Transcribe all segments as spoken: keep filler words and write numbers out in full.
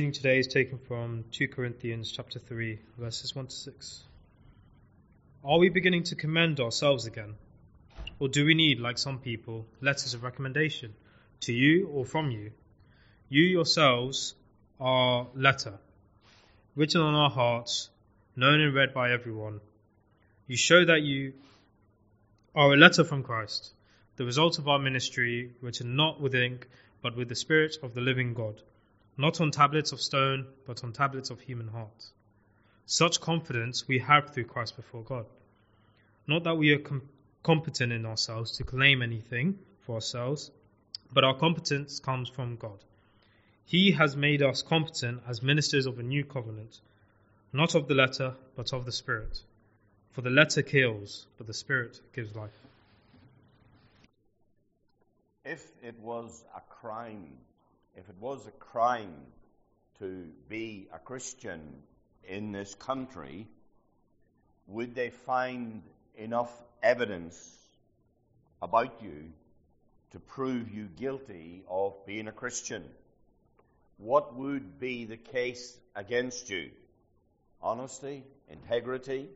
The reading today is taken from Second Corinthians chapter three, verses one to six. Are we beginning to commend ourselves again? Or do we need, like some people, letters of recommendation to you or from you? You yourselves are a letter, written on our hearts, known and read by everyone. You show that you are a letter from Christ, the result of our ministry, written not with ink, but with the Spirit of the living God. Not on tablets of stone, but on tablets of human hearts. Such confidence we have through Christ before God. Not that we are com- competent in ourselves to claim anything for ourselves, but our competence comes from God. He has made us competent as ministers of a new covenant, not of the letter, but of the Spirit. For the letter kills, but the Spirit gives life. If it was a crime If it was a crime to be a Christian in this country, would they find enough evidence about you to prove you guilty of being a Christian? What would be the case against you? Honesty, integrity,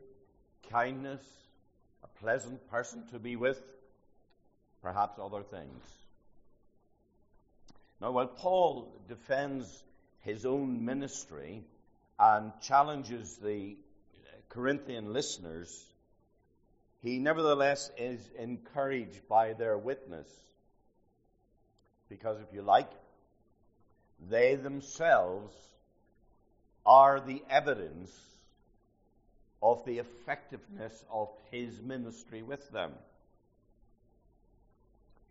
kindness, a pleasant person to be with, perhaps other things. Now, while Paul defends his own ministry and challenges the Corinthian listeners, he nevertheless is encouraged by their witness. Because, if you like, they themselves are the evidence of the effectiveness of his ministry with them.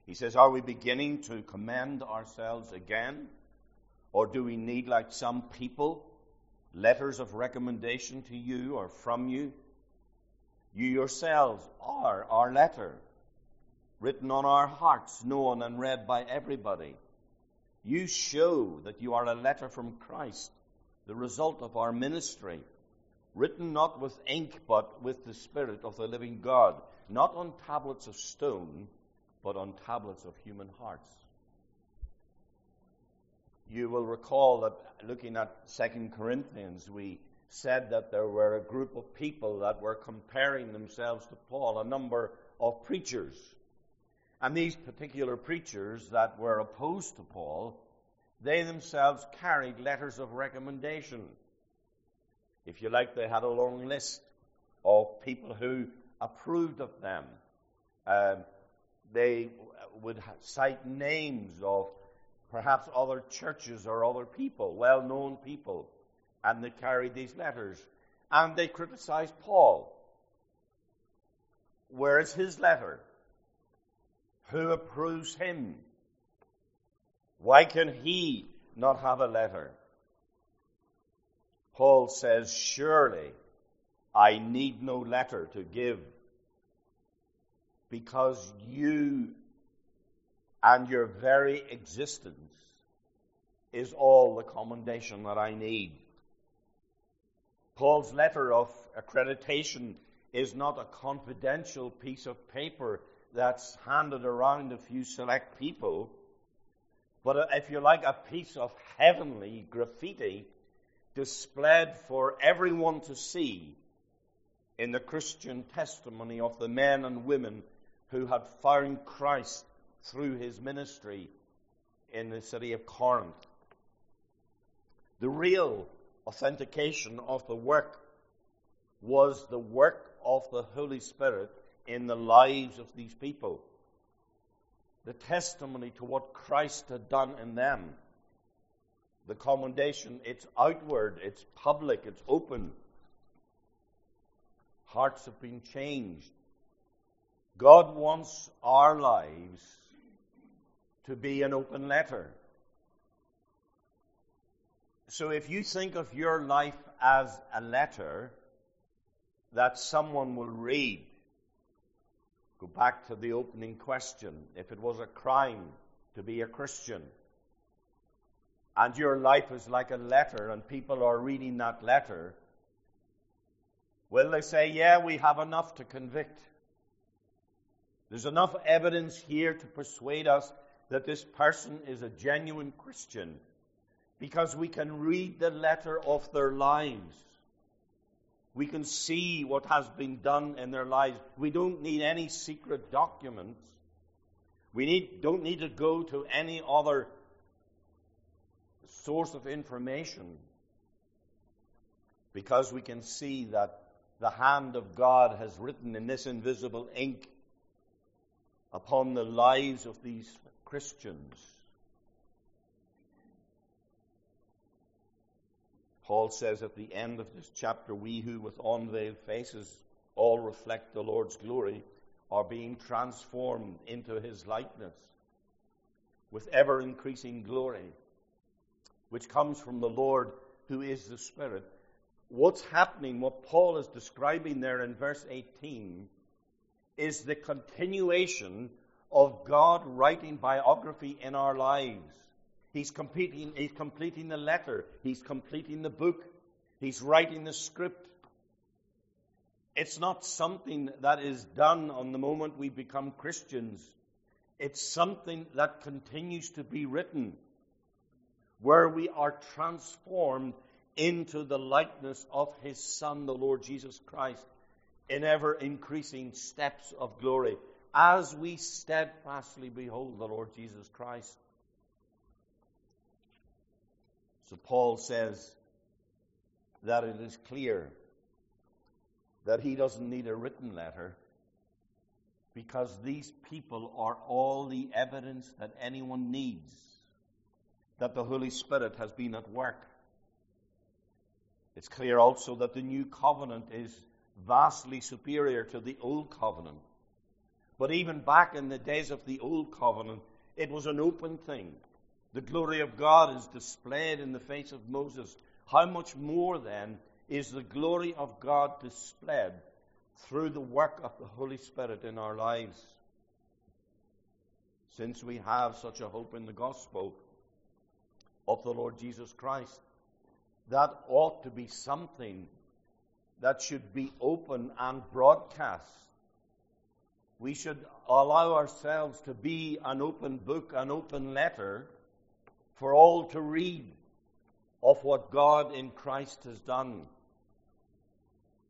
He says, are we beginning to commend ourselves again? Or do we need, like some people, letters of recommendation to you or from you? You yourselves are our letter, written on our hearts, known and read by everybody. You show that you are a letter from Christ, the result of our ministry, written not with ink, but with the Spirit of the living God, not on tablets of stone, but on tablets of human hearts. You will recall that looking at Second Corinthians, we said that there were a group of people that were comparing themselves to Paul, a number of preachers. And these particular preachers that were opposed to Paul, they themselves carried letters of recommendation. If you like, they had a long list of people who approved of them. Um, They would cite names of perhaps other churches or other people, well-known people, and they carried these letters. And they criticized Paul. Where is his letter? Who approves him? Why can he not have a letter? Paul says, surely I need no letter to give, because you and your very existence is all the commendation that I need. Paul's letter of accreditation is not a confidential piece of paper that's handed around a few select people, but if you like, a piece of heavenly graffiti displayed for everyone to see in the Christian testimony of the men and women who had found Christ through his ministry in the city of Corinth. The real authentication of the work was the work of the Holy Spirit in the lives of these people. The testimony to what Christ had done in them. The commendation, it's outward, it's public, it's open. Hearts have been changed. God wants our lives to be an open letter. So if you think of your life as a letter that someone will read, go back to the opening question. If it was a crime to be a Christian, and your life is like a letter and people are reading that letter, will they say, yeah, we have enough to convict? There's enough evidence here to persuade us that this person is a genuine Christian because we can read the letter of their lives. We can see what has been done in their lives. We don't need any secret documents. We need, don't need to go to any other source of information, because we can see that the hand of God has written in this invisible ink upon the lives of these Christians. Paul says at the end of this chapter, we who with unveiled faces all reflect the Lord's glory are being transformed into his likeness with ever-increasing glory, which comes from the Lord who is the Spirit. What's happening, what Paul is describing there in verse eighteen, is the continuation of God writing biography in our lives. He's completing, he's completing the letter. He's completing the book. He's writing the script. It's not something that is done on the moment we become Christians. It's something that continues to be written, where we are transformed into the likeness of his Son, the Lord Jesus Christ, in ever-increasing steps of glory, as we steadfastly behold the Lord Jesus Christ. So Paul says that it is clear that he doesn't need a written letter, because these people are all the evidence that anyone needs that the Holy Spirit has been at work. It's clear also that the new covenant is vastly superior to the old covenant. But even back in the days of the old covenant, it was an open thing. The glory of God is displayed in the face of Moses. How much more then is the glory of God displayed through the work of the Holy Spirit in our lives? Since we have such a hope in the gospel of the Lord Jesus Christ, that ought to be something that should be open and broadcast. We should allow ourselves to be an open book, an open letter, for all to read of what God in Christ has done.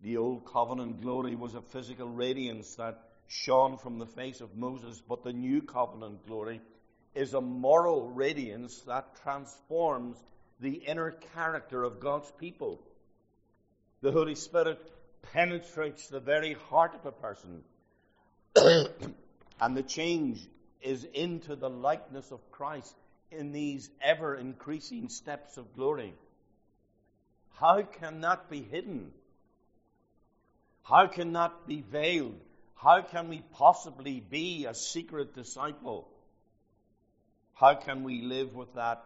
The old covenant glory was a physical radiance that shone from the face of Moses, but the new covenant glory is a moral radiance that transforms the inner character of God's people. The Holy Spirit penetrates the very heart of a person, and the change is into the likeness of Christ in these ever-increasing steps of glory. How can that be hidden? How can that be veiled? How can we possibly be a secret disciple? How can we live with that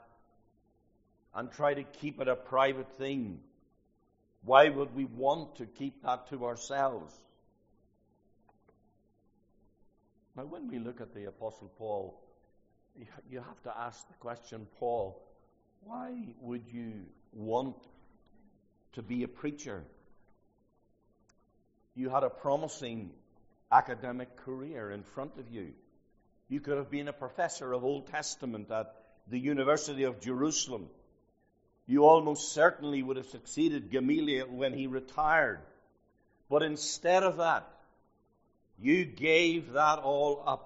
and try to keep it a private thing? Why would we want to keep that to ourselves? Now, when we look at the Apostle Paul, you have to ask the question, Paul, why would you want to be a preacher? You had a promising academic career in front of you. You could have been a professor of Old Testament at the University of Jerusalem. You almost certainly would have succeeded Gamaliel when he retired. But instead of that, you gave that all up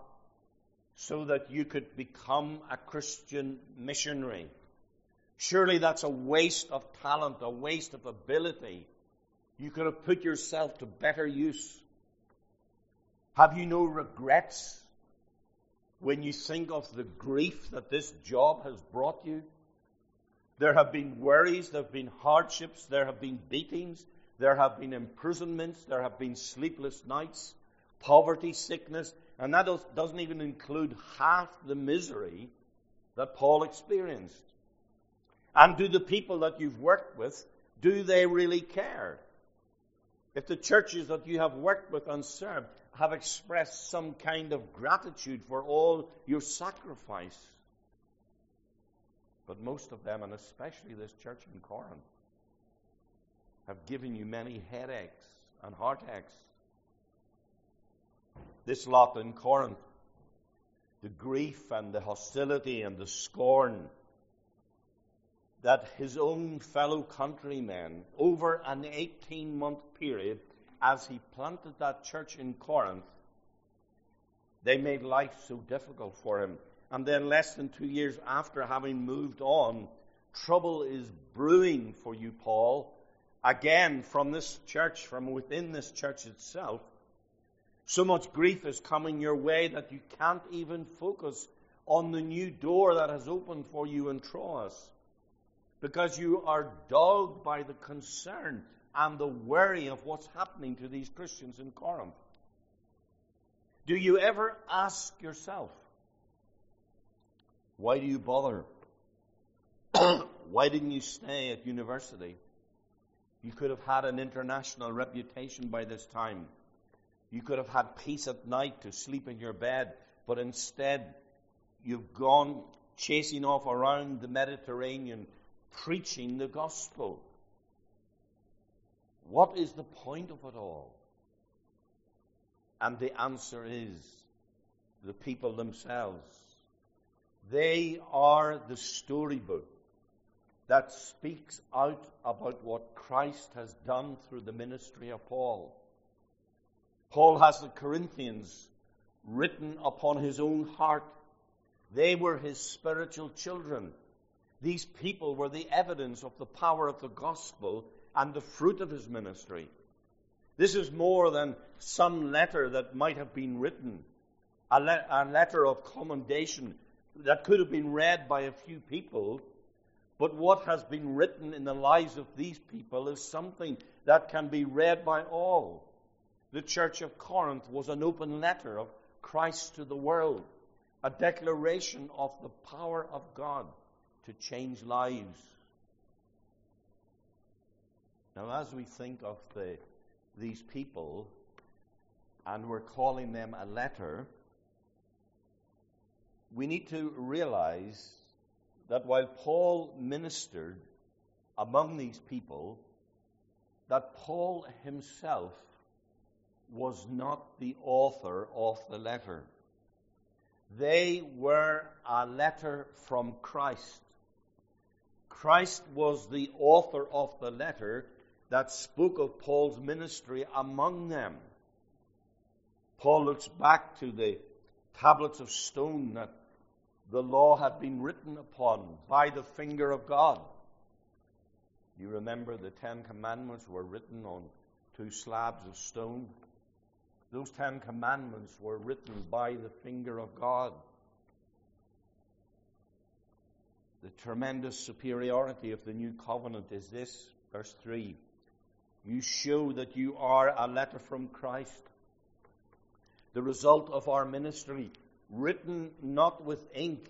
so that you could become a Christian missionary. Surely that's a waste of talent, a waste of ability. You could have put yourself to better use. Have you no regrets when you think of the grief that this job has brought you? There have been worries, there have been hardships, there have been beatings, there have been imprisonments, there have been sleepless nights, poverty, sickness. And that doesn't even include half the misery that Paul experienced. And do the people that you've worked with, do they really care? If the churches that you have worked with and served have expressed some kind of gratitude for all your sacrifice, but most of them, and especially this church in Corinth, have given you many headaches and heartaches. This lot in Corinth, the grief and the hostility and the scorn, that his own fellow countrymen, over an eighteen-month period, as he planted that church in Corinth, they made life so difficult for him. And then less than two years after having moved on, trouble is brewing for you, Paul, again from this church, from within this church itself. So much grief is coming your way that you can't even focus on the new door that has opened for you in Troas, because you are dogged by the concern and the worry of what's happening to these Christians in Corinth. Do you ever ask yourself, why do you bother? Why didn't you stay at university? You could have had an international reputation by this time. You could have had peace at night to sleep in your bed, but instead you've gone chasing off around the Mediterranean, preaching the gospel. What is the point of it all? And the answer is the people themselves. They are the storybook that speaks out about what Christ has done through the ministry of Paul. Paul has the Corinthians written upon his own heart. They were his spiritual children. These people were the evidence of the power of the gospel and the fruit of his ministry. This is more than some letter that might have been written, a, le- a letter of commendation that could have been read by a few people, but what has been written in the lives of these people is something that can be read by all. The Church of Corinth was an open letter of Christ to the world, a declaration of the power of God to change lives. Now, as we think of the, these people, and we're calling them a letter, we need to realize that while Paul ministered among these people, that Paul himself was not the author of the letter. They were a letter from Christ. Christ was the author of the letter that spoke of Paul's ministry among them. Paul looks back to the tablets of stone that the law had been written upon by the finger of God. You remember the Ten Commandments were written on two slabs of stone. Those Ten Commandments were written by the finger of God. The tremendous superiority of the new covenant is this, verse three. You show that you are a letter from Christ, the result of our ministry, written not with ink,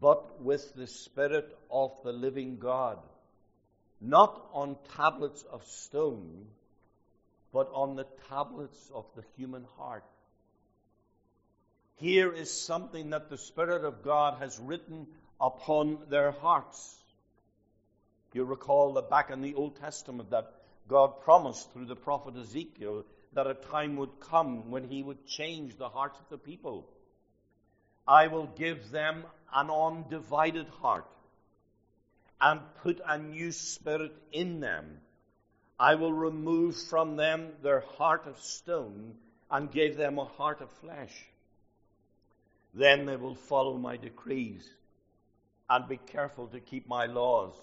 but with the Spirit of the living God, not on tablets of stone, but on the tablets of the human heart. Here is something that the Spirit of God has written upon their hearts. You recall that back in the Old Testament that God promised through the prophet Ezekiel that a time would come when he would change the hearts of the people. I will give them an undivided heart and put a new spirit in them. I will remove from them their heart of stone and give them a heart of flesh. Then they will follow my decrees and be careful to keep my laws.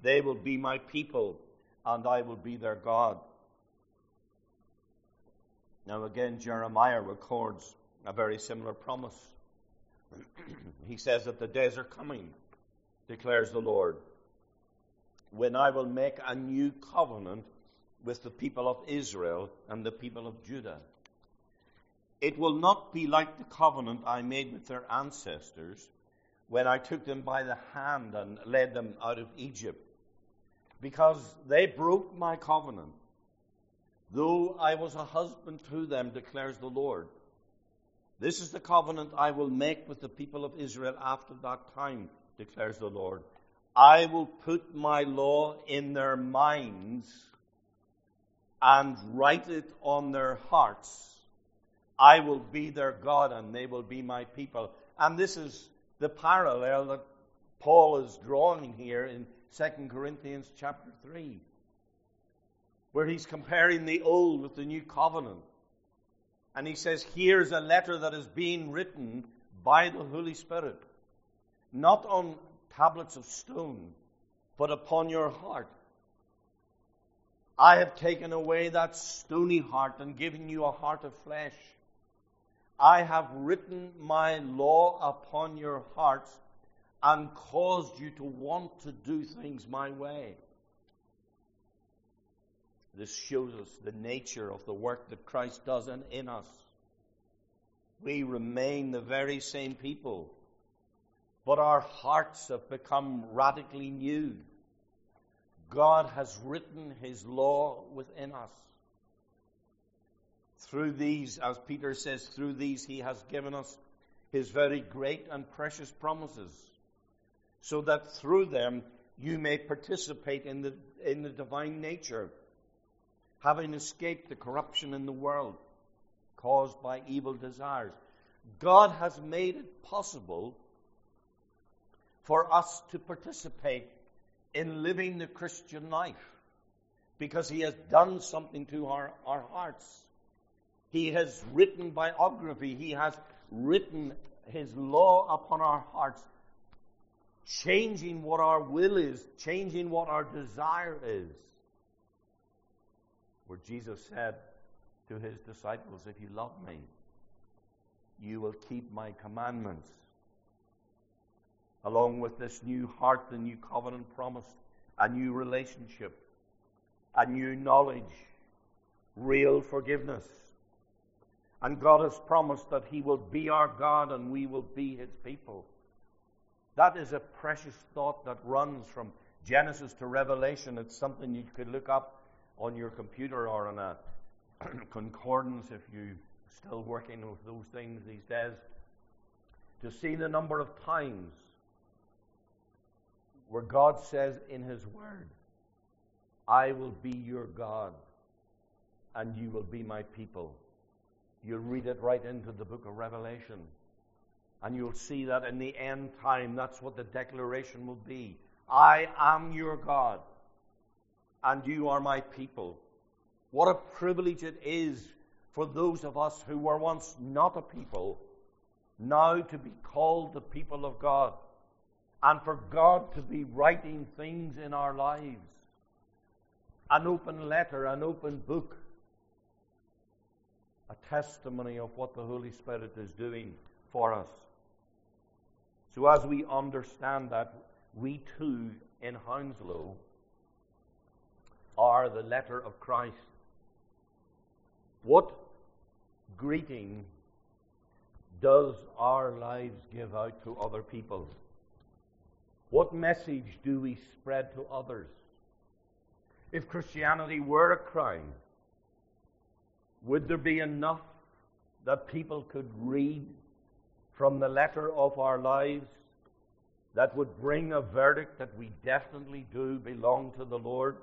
They will be my people, and I will be their God. Now again, Jeremiah records a very similar promise. He says that the days are coming, declares the Lord, when I will make a new covenant with the people of Israel and the people of Judah. It will not be like the covenant I made with their ancestors when I took them by the hand and led them out of Egypt, because they broke my covenant, though I was a husband to them, declares the Lord. This is the covenant I will make with the people of Israel after that time, declares the Lord. I will put my law in their minds and write it on their hearts. I will be their God and they will be my people. And this is the parallel that Paul is drawing here in Second Corinthians chapter three, where he's comparing the old with the new covenant. And he says, here's a letter that is being written by the Holy Spirit, not on tablets of stone, but upon your heart. I have taken away that stony heart and given you a heart of flesh. I have written my law upon your hearts and caused you to want to do things my way. This shows us the nature of the work that Christ does in us. We remain the very same people, but our hearts have become radically new. God has written his law within us. Through these, as Peter says, through these he has given us his very great and precious promises, so that through them you may participate in the, in the divine nature, having escaped the corruption in the world caused by evil desires. God has made it possible for us to participate in living the Christian life, because he has done something to our, our hearts. He has written biography. He has written his law upon our hearts, changing what our will is, changing what our desire is. Where Jesus said to his disciples, if you love me, you will keep my commandments. Along with this new heart, the new covenant promise, a new relationship, a new knowledge, real forgiveness. And God has promised that he will be our God and we will be his people. That is a precious thought that runs from Genesis to Revelation. It's something you could look up on your computer or on a concordance if you're still working with those things these days, to see the number of times where God says in his word, I will be your God and you will be my people. You'll read it right into the book of Revelation. And you'll see that in the end time, that's what the declaration will be. I am your God, and you are my people. What a privilege it is for those of us who were once not a people, now to be called the people of God, and for God to be writing things in our lives. An open letter, an open book, a testimony of what the Holy Spirit is doing for us. So as we understand that, we too in Hounslow are the letter of Christ. What greeting does our lives give out to other people? What message do we spread to others? If Christianity were a crime, would there be enough that people could read from the letter of our lives that would bring a verdict that we definitely do belong to the Lord?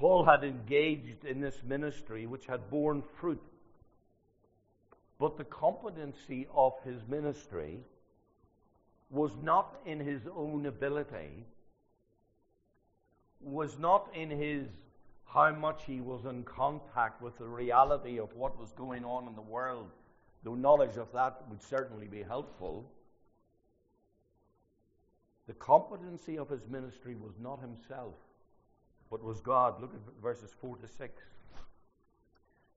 Paul had engaged in this ministry which had borne fruit, but the competency of his ministry was not in his own ability, was not in his how much he was in contact with the reality of what was going on in the world, though knowledge of that would certainly be helpful. The competency of his ministry was not himself, but was God. Look at verses four to six.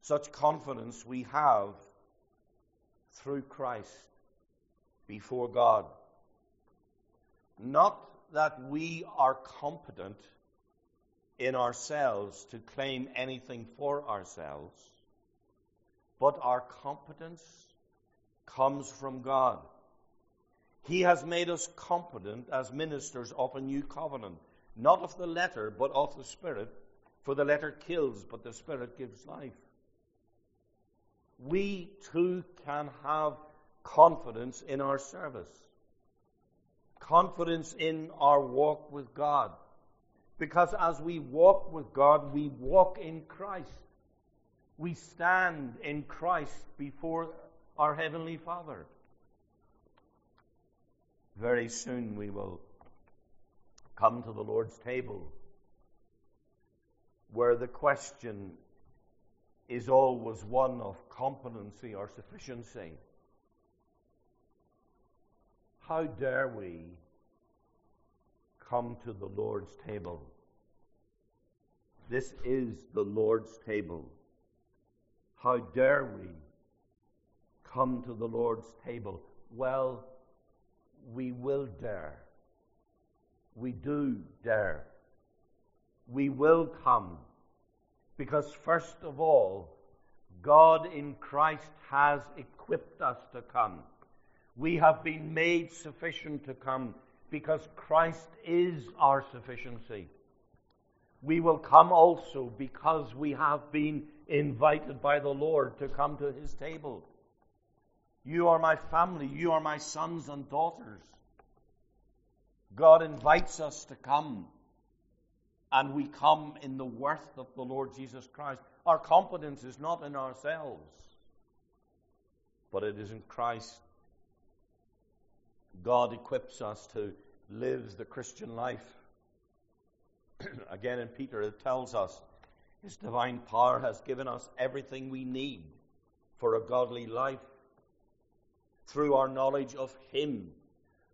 Such confidence we have through Christ before God. Not that we are competent in ourselves to claim anything for ourselves, but our competence comes from God. He has made us competent as ministers of a new covenant, not of the letter, but of the Spirit, for the letter kills, but the Spirit gives life. We too can have confidence in our service, confidence in our walk with God, because as we walk with God, we walk in Christ. We stand in Christ before our Heavenly Father. very soon we will come to the Lord's table, where the question is always one of competency or sufficiency. How dare we come to the Lord's table? This is the Lord's table. How dare we come to the Lord's table? Well, we will dare. We do dare. We will come, because first of all, God in Christ has equipped us to come. We have been made sufficient to come because Christ is our sufficiency. We will come also because we have been invited by the Lord to come to his table. You are my family. You are my sons and daughters. God invites us to come, and we come in the worth of the Lord Jesus Christ. Our competence is not in ourselves, but it is in Christ. God equips us to live the Christian life. Again, in Peter, it tells us his divine power has given us everything we need for a godly life through our knowledge of him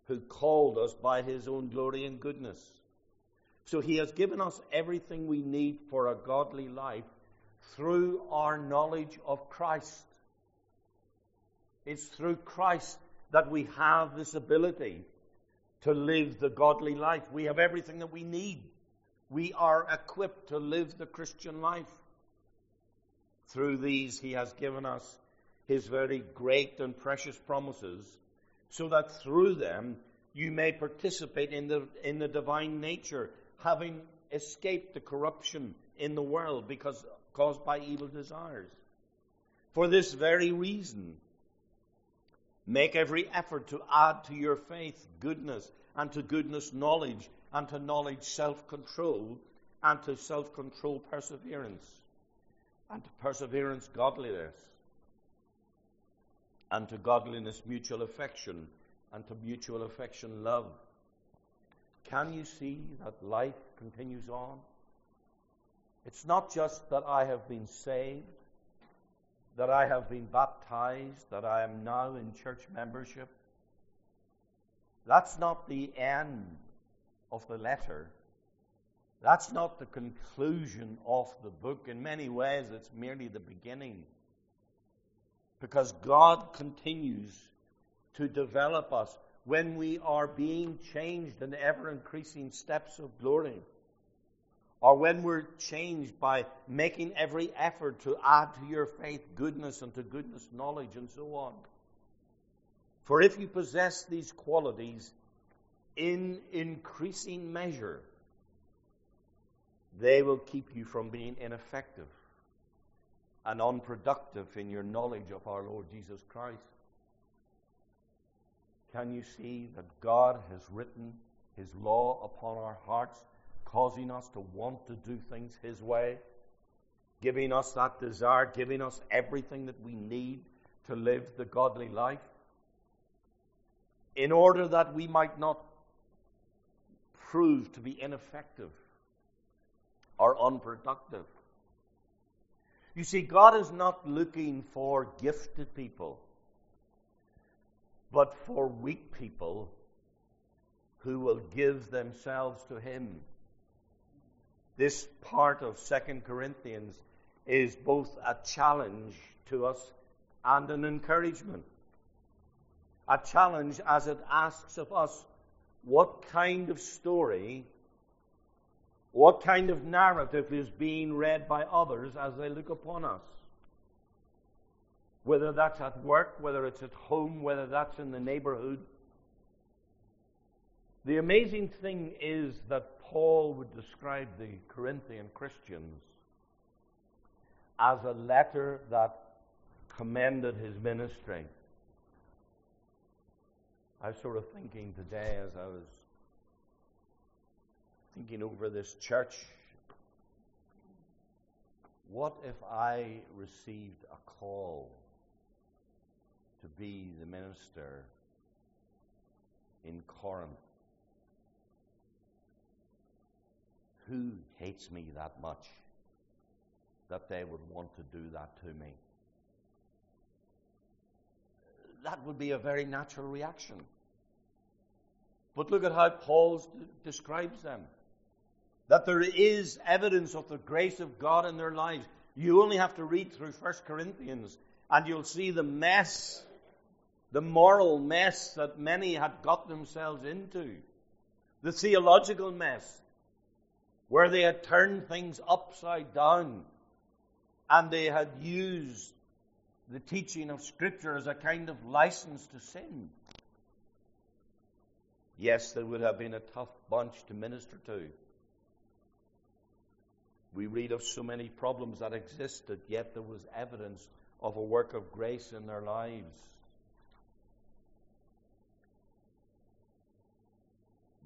who called us by his own glory and goodness. So he has given us everything we need for a godly life through our knowledge of Christ. It's through Christ that we have this ability to live the godly life. We have everything that we need. We are equipped to live the Christian life. Through these, he has given us his very great and precious promises, so that through them you may participate in the in the divine nature, having escaped the corruption in the world because caused by evil desires. For this very reason, make every effort to add to your faith goodness, and to goodness knowledge, and to knowledge self-control, and to self-control perseverance, and to perseverance godliness, and to godliness mutual affection, and to mutual affection love. Can you see that life continues on? It's not just that I have been saved, that I have been baptized, that I am now in church membership. That's not the end of the letter. That's not the conclusion of the book. In many ways, it's merely the beginning, because God continues to develop us when we are being changed in ever-increasing steps of glory, or when we're changed by making every effort to add to your faith goodness, and to goodness knowledge, and so on. For if you possess these qualities in increasing measure, they will keep you from being ineffective and unproductive in your knowledge of our Lord Jesus Christ. Can you see that God has written his law upon our hearts, causing us to want to do things his way, giving us that desire, giving us everything that we need to live the godly life, in order that we might not prove to be ineffective or unproductive? You see, God is not looking for gifted people, but for weak people who will give themselves to him. This part of Second Corinthians is both a challenge to us and an encouragement. A challenge as it asks of us, what kind of story, what kind of narrative is being read by others as they look upon us? Whether that's at work, whether it's at home, whether that's in the neighborhood. The amazing thing is that Paul would describe the Corinthian Christians as a letter that commended his ministry. I was sort of thinking today as I was thinking over this church, what if I received a call to be the minister in Corinth. Who hates me that much that they would want to do that to me? That would be a very natural reaction. But look at how Paul d- describes them. That there is evidence of the grace of God in their lives. You only have to read through First Corinthians and you'll see the mess, the moral mess that many had got themselves into. The theological mess where they had turned things upside down and they had used the teaching of Scripture as a kind of license to sin. Yes, there would have been a tough bunch to minister to. We read of so many problems that existed, yet there was evidence of a work of grace in their lives.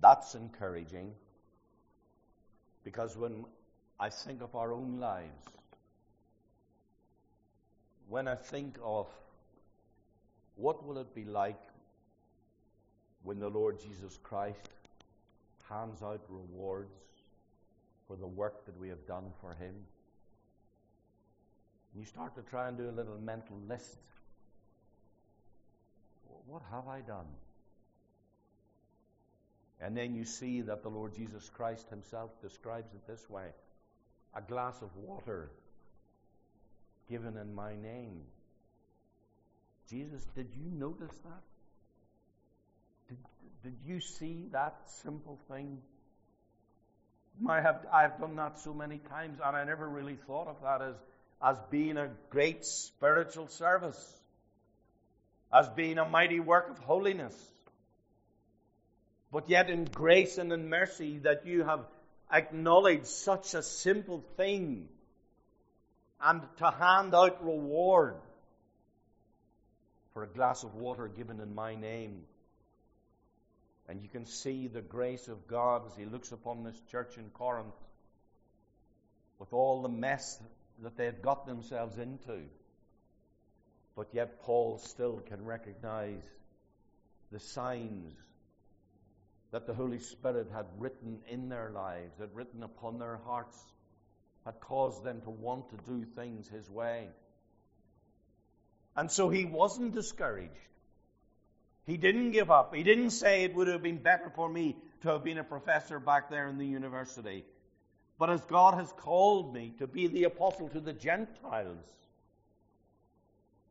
That's encouraging, because when I think of our own lives, when I think of what will it be like when the Lord Jesus Christ hands out rewards for the work that we have done for Him. And you start to try and do a little mental list. What have I done? And then you see that the Lord Jesus Christ Himself describes it this way. A glass of water given in my name. Jesus, did you notice that? Did, did you see that simple thing? I have, I have done that so many times, and I never really thought of that as, as being a great spiritual service, as being a mighty work of holiness. But yet in grace and in mercy that you have acknowledged such a simple thing and to hand out reward for a glass of water given in my name. And you can see the grace of God as He looks upon this church in Corinth with all the mess that they had got themselves into. But yet Paul still can recognize the signs that the Holy Spirit had written in their lives, had written upon their hearts, had caused them to want to do things His way. And so he wasn't discouraged. He didn't give up. He didn't say it would have been better for me to have been a professor back there in the university. But as God has called me to be the apostle to the Gentiles,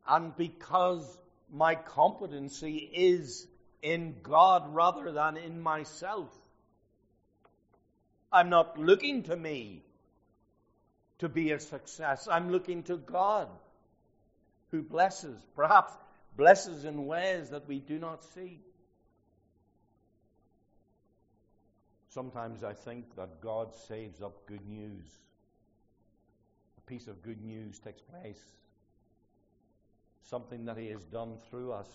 and because my competency is in God rather than in myself, I'm not looking to me to be a success. I'm looking to God who blesses, perhaps blesses in ways that we do not see. Sometimes I think that God saves up good news. A piece of good news takes place. Something that He has done through us.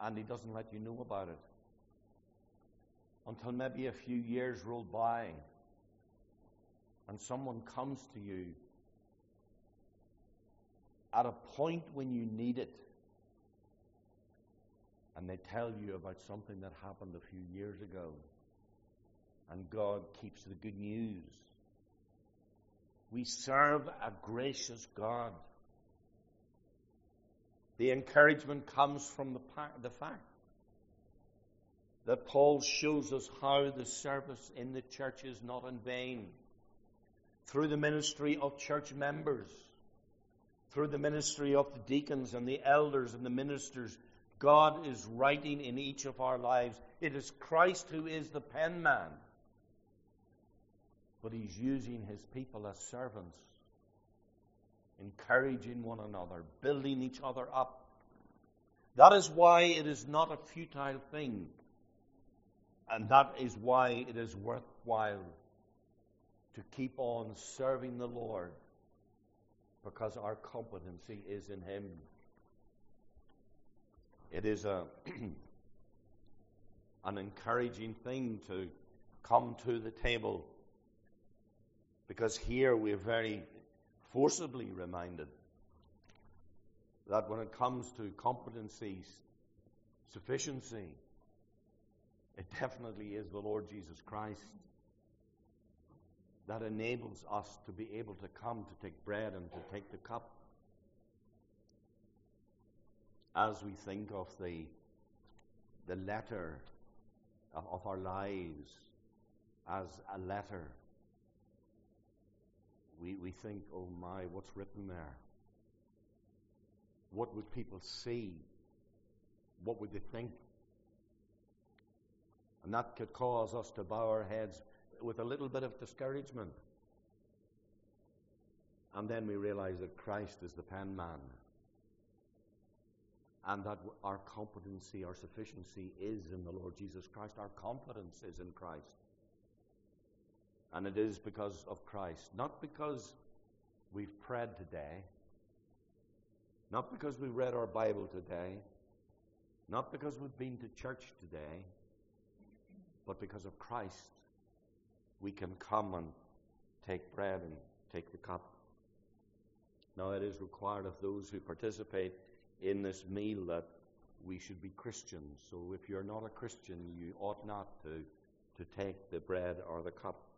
And He doesn't let you know about it. Until maybe a few years roll by. And someone comes to you at a point when you need it, and they tell you about something that happened a few years ago, and God keeps the good news. We serve a gracious God. The encouragement comes from the, pa- the fact that Paul shows us how the service in the church is not in vain. Through the ministry of church members, through the ministry of the deacons and the elders and the ministers, God is writing in each of our lives. It is Christ who is the penman, but He's using His people as servants, encouraging one another, building each other up. That is why it is not a futile thing, and that is why it is worthwhile to keep on serving the Lord, because our competency is in Him. It is a an encouraging thing to come to the table, because here we are very forcibly reminded that when it comes to competencies sufficiency, it definitely is the Lord Jesus Christ that enables us to be able to come to take bread and to take the cup. As we think of the, the letter of, of our lives as a letter, we, we think, oh my, what's written there? What would people see? What would they think? And that could cause us to bow our heads with a little bit of discouragement. And then we realize that Christ is the pen man, and that our competency, our sufficiency is in the Lord Jesus Christ. Our confidence is in Christ. And it is because of Christ, not because we've prayed today, not because we read our Bible today, not because we've been to church today, but because of Christ, we can come and take bread and take the cup. Now, it is required of those who participate in this meal that we should be Christians. So if you're not a Christian, you ought not to, to take the bread or the cup.